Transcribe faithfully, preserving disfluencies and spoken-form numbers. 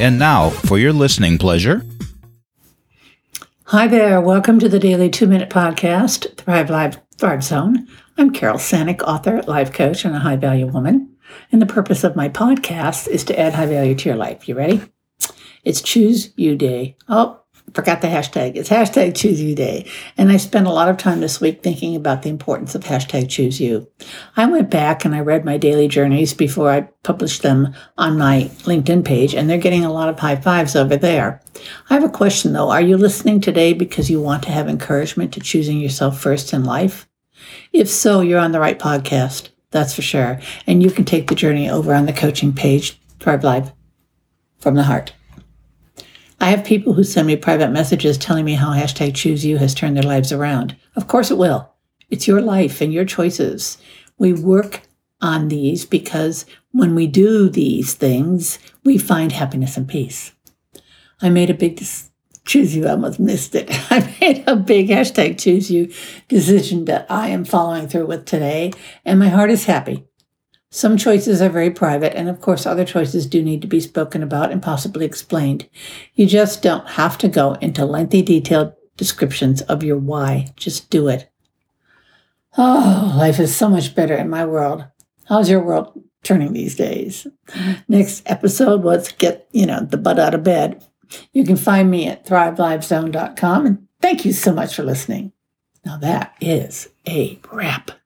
And now, for your listening pleasure. Hi there. Welcome to the Daily Two-Minute Podcast, Thrive Life Thrive Zone. I'm Carol Sanek, author, life coach, and a high-value woman. And the purpose of my podcast is to add high value to your life. You ready? It's Choose You Day. Oh, forgot the hashtag. It's hashtag Choose You Day. And I spent a lot of time this week thinking about the importance of hashtag Choose You. I went back and I read my daily journeys before I published them on my LinkedIn page, and they're getting a lot of high fives over there. I have a question, though. Are you listening today because you want to have encouragement to choosing yourself first in life? If so, you're on the right podcast. That's for sure. And you can take the journey over on the coaching page, Thrive Live, from the heart. I have people who send me private messages telling me how hashtag Choose You has turned their lives around. Of course it will. It's your life and your choices. We work on these because when we do these things, we find happiness and peace. I made a big decision. Choose you, I almost missed it. I made a big hashtag choose you decision that I am following through with today, and my heart is happy. Some choices are very private, and of course, other choices do need to be spoken about and possibly explained. You just don't have to go into lengthy, detailed descriptions of your why. Just do it. Oh, life is so much better in my world. How's your world turning these days? Next episode was get, you know, the butt out of bed. You can find me at thrive live zone dot com, and thank you so much for listening. Now that is a wrap.